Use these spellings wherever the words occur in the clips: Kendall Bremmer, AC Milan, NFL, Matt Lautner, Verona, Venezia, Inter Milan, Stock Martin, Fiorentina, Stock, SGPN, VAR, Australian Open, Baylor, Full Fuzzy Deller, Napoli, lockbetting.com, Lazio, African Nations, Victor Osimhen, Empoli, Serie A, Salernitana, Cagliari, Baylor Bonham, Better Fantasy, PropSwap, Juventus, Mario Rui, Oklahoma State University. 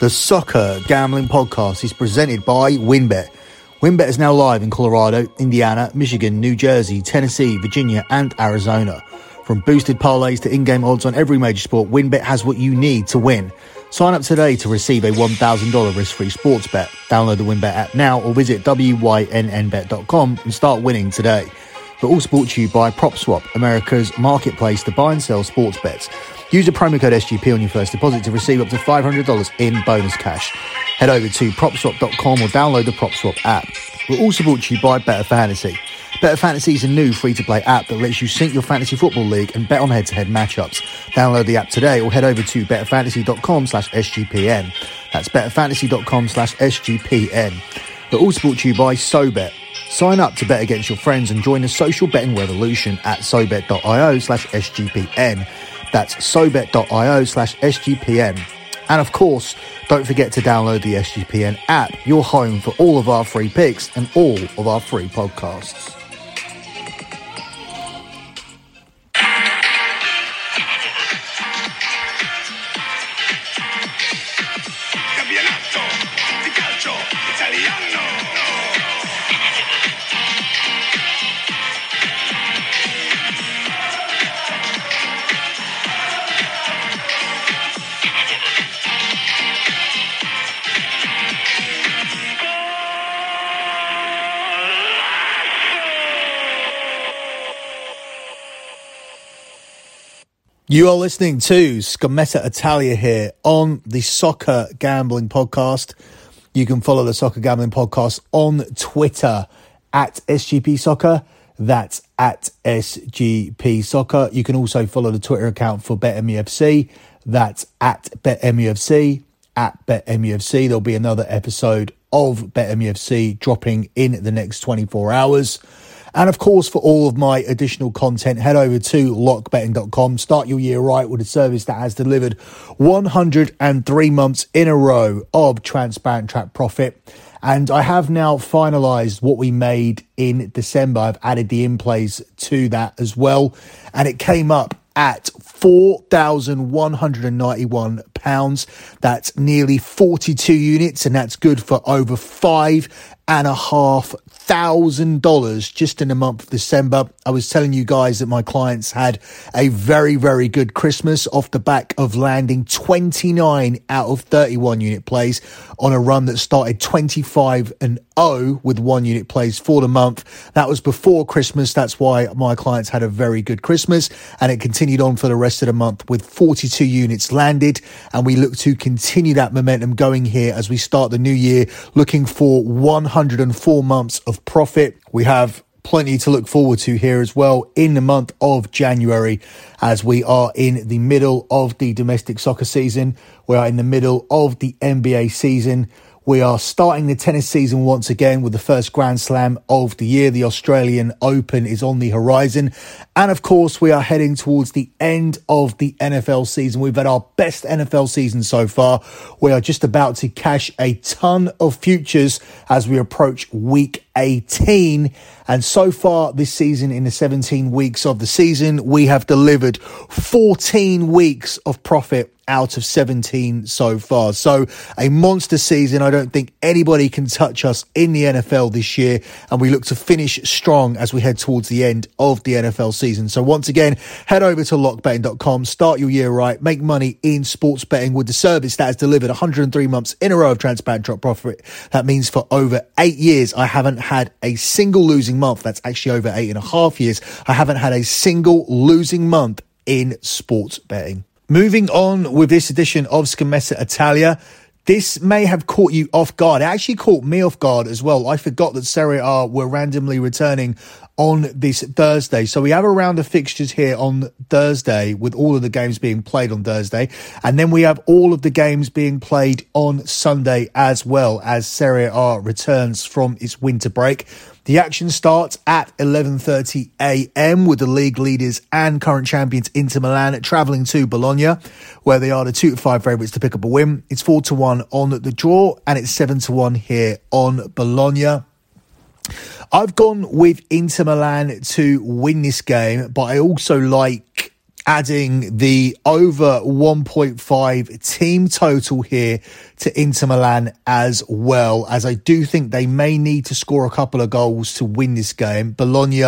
The Soccer Gambling Podcast is presented by Winbet. Winbet is now live in Colorado, Indiana, Michigan, New Jersey, Tennessee, Virginia, and Arizona. From boosted parlays to in-game odds on every major sport, Winbet has what you need to win. Sign up today to receive a $1,000 risk-free sports bet. Download the Winbet app now or visit wynnbet.com and start winning today. But all brought to you by PropSwap, America's marketplace to buy and sell sports bets. Use the promo code SGP on your first deposit to receive up to $500 in bonus cash. Head over to PropSwap.com or download the PropSwap app. We're also brought to you by Better Fantasy. Better Fantasy is a new free-to-play app that lets you sync your fantasy football league and bet on head-to-head matchups. Download the app today or head over to betterfantasy.com/SGPN. That's betterfantasy.com/SGPN. We're also brought to you by SoBet. Sign up to bet against your friends and join the social betting revolution at SoBet.io/SGPN. That's SoBet.io/SGPN. And of course, don't forget to download the SGPN app, your home for all of our free picks and all of our free podcasts. You are listening to Scametta Italia here on the Soccer Gambling Podcast. You can follow the Soccer Gambling Podcast on Twitter at SGP Soccer. That's at SGP Soccer. You can also follow the Twitter account for BetMUFC. That's at BetMUFC. At BetMUFC. There'll be another episode of BetMUFC dropping in the next 24 hours. And of course, for all of my additional content, head over to lockbetting.com. Start your year right with a service that has delivered 103 months in a row of transparent track profit. And I have now finalized what we made in December. I've added the in-plays to that as well. And it came up at £4,191. That's nearly 42 units, and that's good for over $5,500 just in the month of December. I was telling you guys that my clients had a very, very good Christmas off the back of landing 29 out of 31 unit plays on a run that started 25-0 with 1 unit plays for the month. That was before Christmas. That's why my clients had a very good Christmas, and it continued on for the rest of the month with 42 units landed. And we look to continue that momentum going here as we start the new year, looking for 104 months of profit. We have plenty to look forward to here as well in the month of January, as we are in the middle of the domestic soccer season. We are in the middle of the NBA season. We are starting the tennis season once again with the first Grand Slam of the year. The Australian Open is on the horizon. And of course, we are heading towards the end of the NFL season. We've had our best NFL season so far. We are just about to cash a ton of futures as we approach week 18. And so far this season, in the 17 weeks of the season, we have delivered 14 weeks of profit out of 17 so far. So a monster season. I don't think anybody can touch us in the NFL this year, and we look to finish strong as we head towards the end of the NFL season. So once again, head over to lockbetting.com, start your year right, make money in sports betting with the service that has delivered 103 months in a row of transparent drop profit. That means for over 8 years, I haven't had a single losing month. That's actually over 8.5 years. I haven't had a single losing month in sports betting. Moving on with this edition of Scametta Italia, this may have caught you off guard. It actually caught me off guard as well. I forgot that Serie A were randomly returning on this Thursday. So we have a round of fixtures here on Thursday, with all of the games being played on Thursday. And then we have all of the games being played on Sunday as well, as Serie A returns from its winter break. The action starts at 11:30 a.m. with the league leaders and current champions Inter Milan travelling to Bologna, where they are the 2-5 favourites to pick up a win. It's 4-1 on the draw, and it's 7-1 here on Bologna. I've gone with Inter Milan to win this game, but I also like adding the over 1.5 team total here to Inter Milan as well, as I do think they may need to score a couple of goals to win this game. Bologna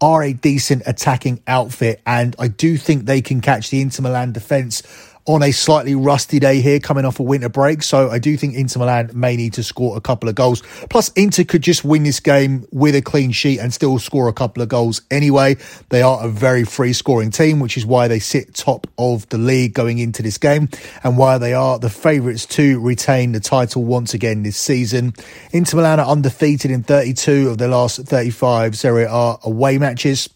are a decent attacking outfit, and I do think they can catch the Inter Milan defence on a slightly rusty day here coming off a winter break. So I do think Inter Milan may need to score a couple of goals. Plus, Inter could just win this game with a clean sheet and still score a couple of goals anyway. They are a very free scoring team, which is why they sit top of the league going into this game and why they are the favourites to retain the title once again this season. Inter Milan are undefeated in 32 of their last 35 Serie A away matches.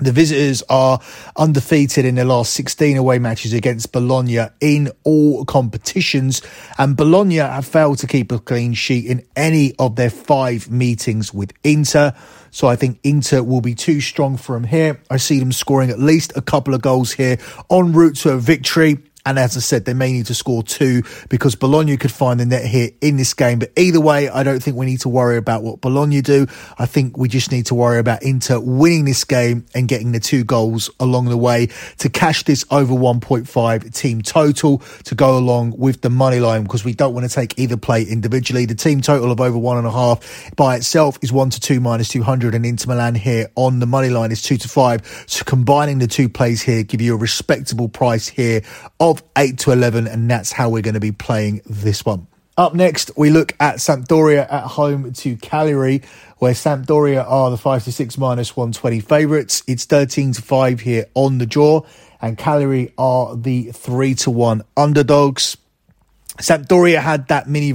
The visitors are undefeated in their last 16 away matches against Bologna in all competitions, and Bologna have failed to keep a clean sheet in any of their 5 meetings with Inter. So I think Inter will be too strong for them here. I see them scoring at least a couple of goals here en route to a victory. And as I said, they may need to score 2 because Bologna could find the net here in this game. But either way, I don't think we need to worry about what Bologna do. I think we just need to worry about Inter winning this game and getting the 2 goals along the way to cash this over 1.5 team total to go along with the money line, because we don't want to take either play individually. The team total of over 1.5 by itself is 1-2 minus 200, and Inter Milan here on the money line is 2-5. So combining the 2 plays here give you a respectable price here of 8-11, and that's how we're going to be playing this one. Up next, we look at Sampdoria at home to Cagliari, where Sampdoria are the 5-6 minus 120 favourites. It's 13-5 here on the draw, and Cagliari are the 3-1 underdogs. Sampdoria had that mini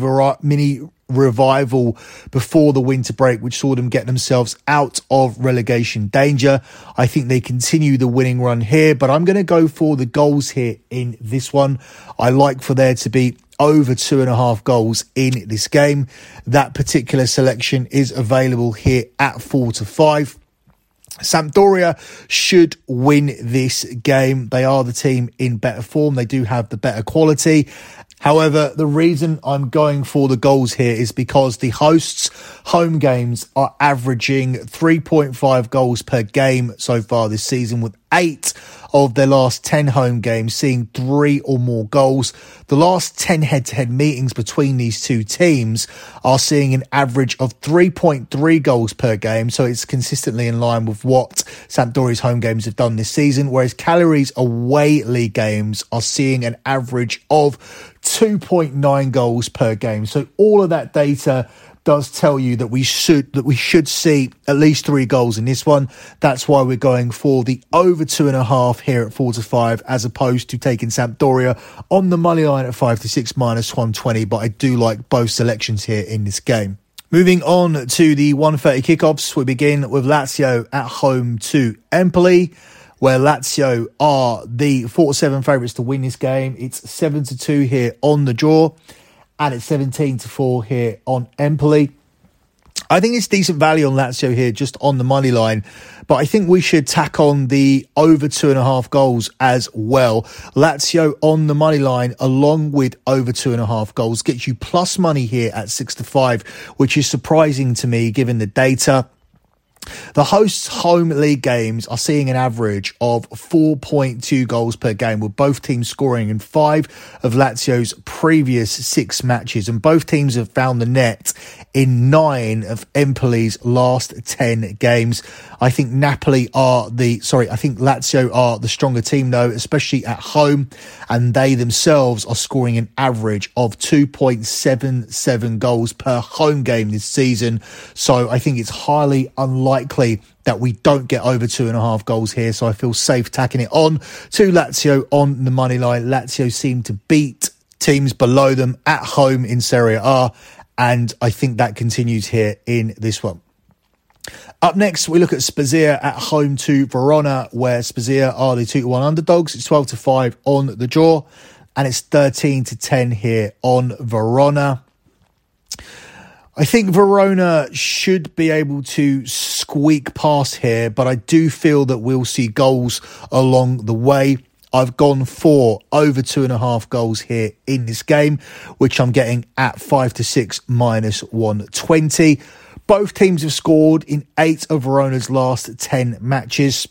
revival before the winter break, which saw them get themselves out of relegation danger. I think they continue the winning run here, but I'm going to go for the goals here in this one. I like for there to be over 2.5 goals in this game. That particular selection is available here at 4-5. Sampdoria should win this game. They are the team in better form. They do have the better quality. However, the reason I'm going for the goals here is because the hosts' home games are averaging 3.5 goals per game so far this season, with 8 of their last 10 home games seeing 3 or more goals. The last 10 head-to-head meetings between these two teams are seeing an average of 3.3 goals per game, so it's consistently in line with what Sampdoria's home games have done this season, whereas Cagliari's away league games are seeing an average of 2.9 goals per game. So all of that data does tell you that we should see at least 3 goals in this one. That's why we're going for the over 2.5 here at 4-5, as opposed to taking Sampdoria on the money line at 5-6 minus 120. But I do like both selections here in this game. Moving on to the 1:30 kickoffs, we begin with Lazio at home to Empoli, where Lazio are the 4-7 favourites to win this game. It's 7-2 here on the draw, and it's 17-4 here on Empoli. I think it's decent value on Lazio here, just on the money line, but I think we should tack on the over 2.5 goals as well. Lazio on the money line along with over 2.5 goals gets you plus money here at 6-5, which is surprising to me given the data. The hosts' home league games are seeing an average of 4.2 goals per game, with both teams scoring in 5 of Lazio's previous 6 matches, and both teams have found the net in 9 of Empoli's last 10 games. I think Lazio are the stronger team though, especially at home, and they themselves are scoring an average of 2.77 goals per home game this season. So I think it's highly unlikely that we don't get over 2.5 goals here, so I feel safe tacking it on to Lazio on the money line. Lazio seem to beat teams below them at home in Serie A, and I think that continues here in this one. Up next, we look at Spezia at home to Verona, where Spezia are the 2-1 underdogs. It's 12-5 on the draw, and it's 13-10 here on Verona. I think Verona should be able to squeak past here, but I do feel that we'll see goals along the way. I've gone for over 2.5 goals here in this game, which I'm getting at 5-6 minus 120. Both teams have scored in 8 of Verona's last 10 matches.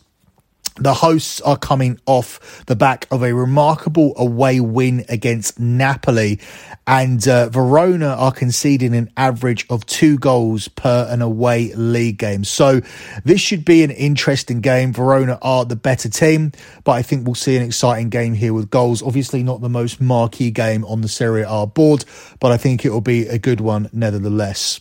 The hosts are coming off the back of a remarkable away win against Napoli, and Verona are conceding an average of 2 goals per an away league game. So this should be an interesting game. Verona are the better team, but I think we'll see an exciting game here with goals. Obviously not the most marquee game on the Serie A board, but I think it will be a good one nevertheless.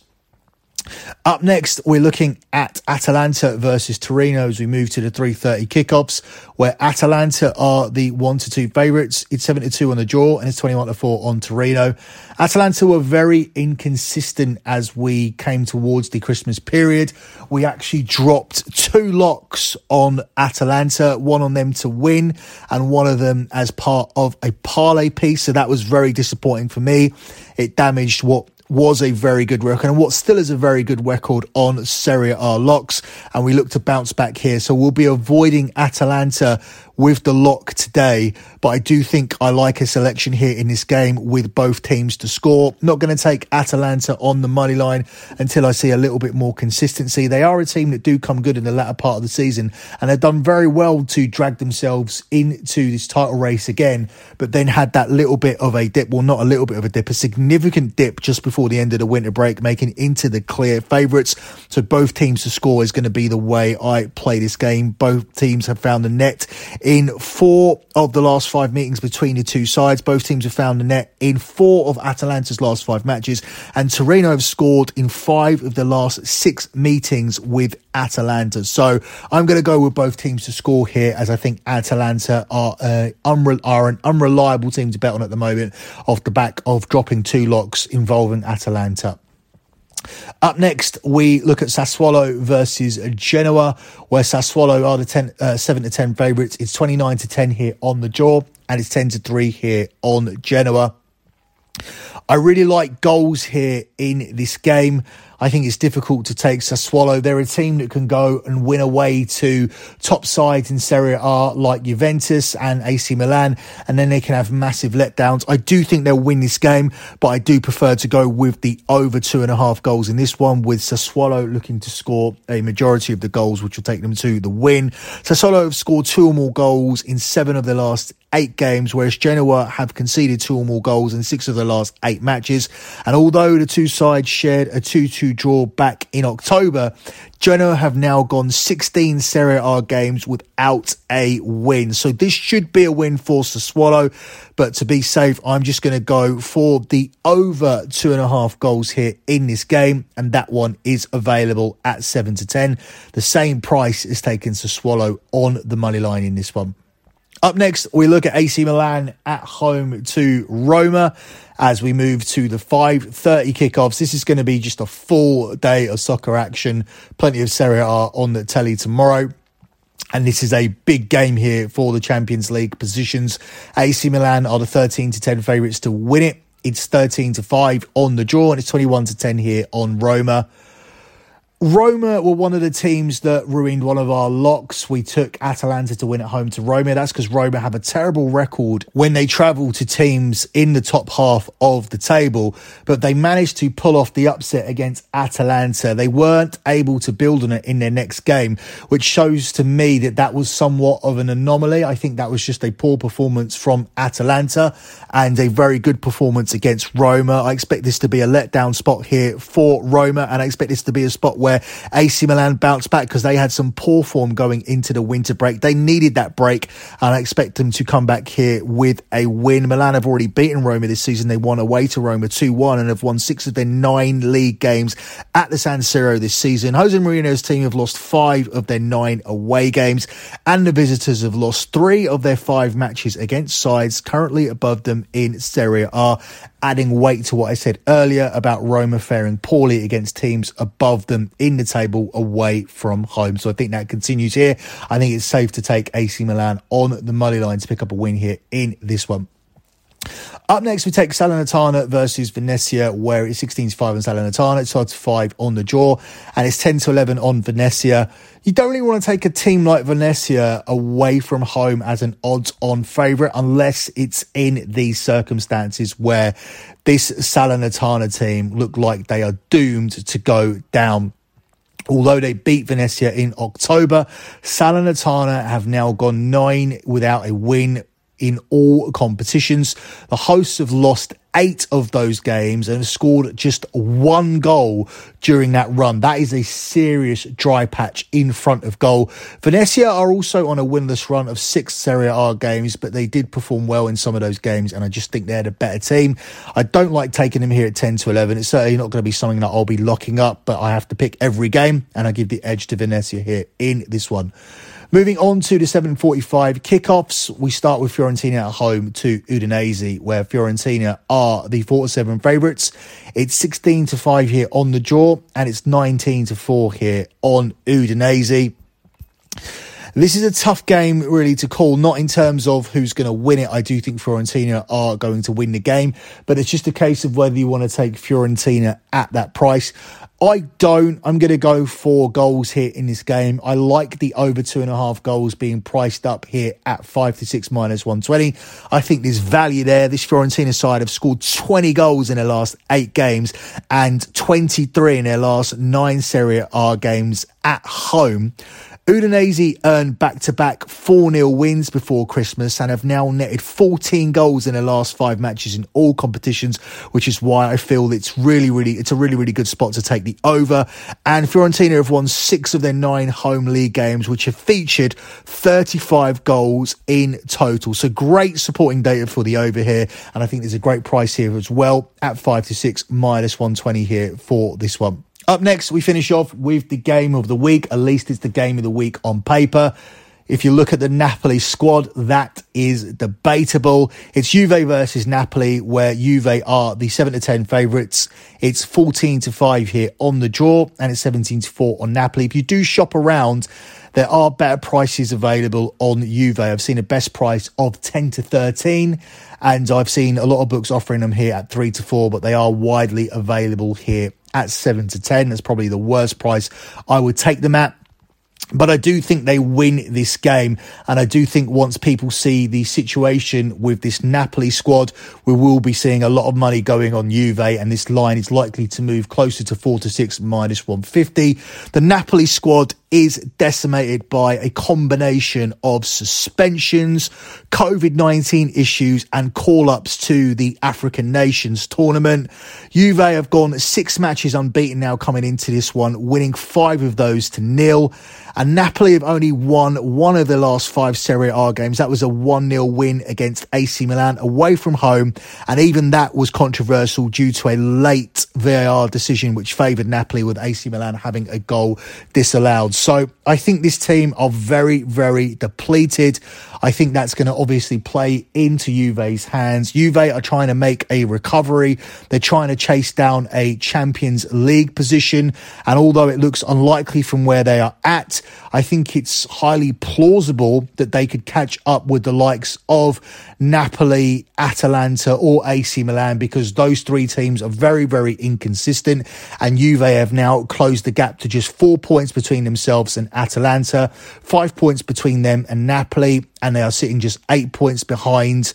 Up next, we're looking at Atalanta versus Torino as we move to the 3:30 kickoffs, where Atalanta are the 1-2 favourites. It's 7-2 on the draw and it's 21-4 on Torino. Atalanta were very inconsistent as we came towards the Christmas period. We actually dropped 2 locks on Atalanta, one on them to win and one of them as part of a parlay piece. So that was very disappointing for me. It damaged what was a very good record and what still is a very good record on Serie A locks, and we look to bounce back here, so we'll be avoiding Atalanta with the lock today, but I do think I like a selection here in this game with both teams to score. Not going to take Atalanta on the money line until I see a little bit more consistency. They are a team that do come good in the latter part of the season, and they've done very well to drag themselves into this title race again, but then had that little bit of a dip, well, not a little bit of a dip, a significant dip just before the end of the winter break, making Inter the clear favourites. So both teams to score is going to be the way I play this game. Both teams have found the net in 4 of the last 5 meetings between the two sides. Both teams have found the net in 4 of Atalanta's last 5 matches. And Torino have scored in 5 of the last 6 meetings with Atalanta. So I'm going to go with both teams to score here, as I think Atalanta are an unreliable team to bet on at the moment off the back of dropping 2 locks involving Atalanta. Up next, we look at Sassuolo versus Genoa, where Sassuolo are the 7-10 favourites. It's 29-10 here on the draw, and it's 10-3 here on Genoa. I really like goals here in this game. I think it's difficult to take Sassuolo. They're a team that can go and win away to top sides in Serie A like Juventus and AC Milan, and then they can have massive letdowns. I do think they'll win this game, but I do prefer to go with the over 2.5 goals in this one, with Sassuolo looking to score a majority of the goals, which will take them to the win. Sassuolo have scored 2 or more goals in 7 of the last 8 games, whereas Genoa have conceded 2 or more goals in 6 of the last 8 matches. And although the two sides shared a 2-2 draw back in October, Genoa have now gone 16 Serie A games without a win. So this should be a win for Sassuolo, but to be safe, I'm just going to go for the over 2.5 goals here in this game, and that one is available at 7-10. The same price is taken Sassuolo on the money line in this one. Up next, we look at AC Milan at home to Roma as we move to the 5:30 kickoffs. This is going to be just a full day of soccer action. Plenty of Serie A on the telly tomorrow. And this is a big game here for the Champions League positions. AC Milan are the 13-10 favourites to win it. It's 13-5 on the draw, and it's 21-10 here on Roma. Roma were one of the teams that ruined one of our locks. We took Atalanta to win at home to Roma. That's because Roma have a terrible record when they travel to teams in the top half of the table, but they managed to pull off the upset against Atalanta. They weren't able to build on it in their next game, which shows to me that that was somewhat of an anomaly. I think that was just a poor performance from Atalanta and a very good performance against Roma. I expect this to be a letdown spot here for Roma, and I expect this to be a spot where AC Milan bounced back because they had some poor form going into the winter break. They needed that break, and I expect them to come back here with a win. Milan have already beaten Roma this season. They won away to Roma 2-1 and have won 6 of their 9 league games at the San Siro this season. Jose Mourinho's team have lost 5 of their 9 away games, and the visitors have lost 3 of their 5 matches against sides currently above them in Serie A, adding weight to what I said earlier about Roma faring poorly against teams above them in the table away from home. So I think that continues here. I think it's safe to take AC Milan on the money line to pick up a win here in this one. Up next, we take Salernitana versus Venezia, where it's 16-5 on Salernitana, it's 12-5 on the draw, and it's 10-11 on Venezia. You don't really want to take a team like Venezia away from home as an odds-on favourite unless it's in these circumstances where this Salernitana team look like they are doomed to go down. Although they beat Venezia in October, Salernitana have now gone 9 without a win in all competitions. The hosts have lost 8 of those games and scored just 1 goal during that run. That is a serious dry patch in front of goal. Venezia are also on a winless run of 6 Serie A games, but they did perform well in some of those games, and I just think they're the better team. I don't like taking them here at 10-11. It's certainly not going to be something that I'll be locking up, but I have to pick every game, and I give the edge to Venezia here in this one. Moving on to the 7:45 kickoffs, we start with Fiorentina at home to Udinese, where Fiorentina are the 4-7 favourites. It's 16-5 here on the draw, and it's 19-4 here on Udinese. This is a tough game, really, to call, not in terms of who's going to win it. I do think Fiorentina are going to win the game, but it's just a case of whether you want to take Fiorentina at that price. I'm going to go for goals here in this game. I like the over 2.5 goals being priced up here at 5-6 -120. I think there's value there. This Fiorentina side have scored 20 goals in their last 8 games and 23 in their last 9 Serie A games at home. Udinese earned back-to-back 4-0 wins before Christmas and have now netted 14 goals in their last 5 matches in all competitions, which is why I feel it's a really good spot to take the over. And Fiorentina have won 6 of their 9 home league games, which have featured 35 goals in total. So great supporting data for the over here, and I think there's a great price here as well at 5-6 -120 here for this one. Up next, we finish off with the game of the week. At least it's the game of the week on paper. If you look at the Napoli squad, that is debatable. It's Juve versus Napoli, where Juve are the 7-10 favourites. It's 14-5 here on the draw, and it's 17-4 on Napoli. If you do shop around, there are better prices available on Juve. I've seen a best price of 10-13, and I've seen a lot of books offering them here at 3-4, but they are widely available here at 7-10. That's probably the worst price I would take them at. But I do think they win this game. And I do think once people see the situation with this Napoli squad, we will be seeing a lot of money going on Juve. And this line is likely to move closer to 4-6 -150. The Napoli squad is decimated by a combination of suspensions, COVID-19 issues, and call-ups to the African Nations tournament. Juve have gone 6 matches unbeaten now coming into this one, winning 5 of those to 0. And Napoli have only won 1 of their last 5 Serie A games. That was a 1-0 win against AC Milan away from home. And even that was controversial due to a late VAR decision, which favoured Napoli, with AC Milan having a goal disallowed. So I think this team are very, very depleted. I think that's going to obviously play into Juve's hands. Juve are trying to make a recovery. They're trying to chase down a Champions League position. And although it looks unlikely from where they are at, I think it's highly plausible that they could catch up with the likes of Napoli, Atalanta, or AC Milan, because those 3 teams are very, very inconsistent. And Juve have now closed the gap to just 4 points between themselves and Atalanta, 5 points between them and Napoli, and they are sitting just 8 points behind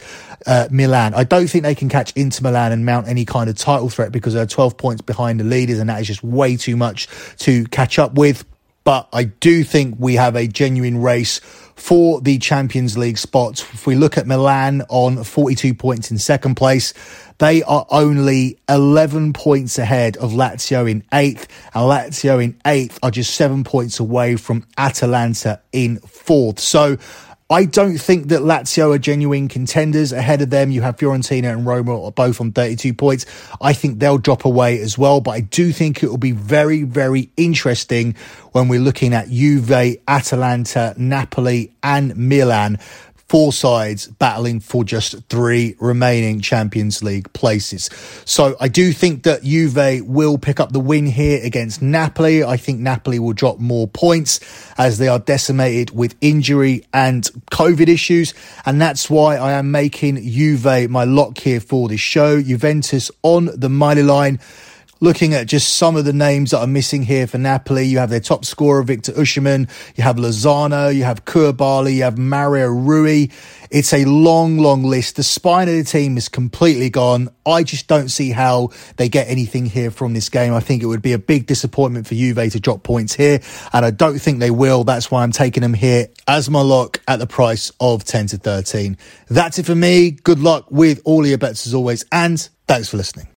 Milan. I don't think they can catch Inter Milan and mount any kind of title threat, because they're 12 points behind the leaders, and that is just way too much to catch up with. But I do think we have a genuine race for the Champions League spots. If we look at Milan on 42 points in 2nd place, they are only 11 points ahead of Lazio in 8th. And Lazio in 8th are just 7 points away from Atalanta in 4th. So I don't think that Lazio are genuine contenders. Ahead of them, you have Fiorentina and Roma, are both on 32 points. I think they'll drop away as well, but I do think it will be very, very interesting when we're looking at Juve, Atalanta, Napoli and Milan, 4 sides battling for just 3 remaining Champions League places. So I do think that Juve will pick up the win here against Napoli. I think Napoli will drop more points as they are decimated with injury and COVID issues. And that's why I am making Juve my lock here for this show. Juventus on the money line. Looking at just some of the names that are missing here for Napoli, you have their top scorer, Victor Osimhen, you have Lozano, you have Koulibaly, you have Mario Rui. It's a long, long list. The spine of the team is completely gone. I just don't see how they get anything here from this game. I think it would be a big disappointment for Juve to drop points here, and I don't think they will. That's why I'm taking them here as my lock at the price of 10-13. That's it for me. Good luck with all your bets as always, and thanks for listening.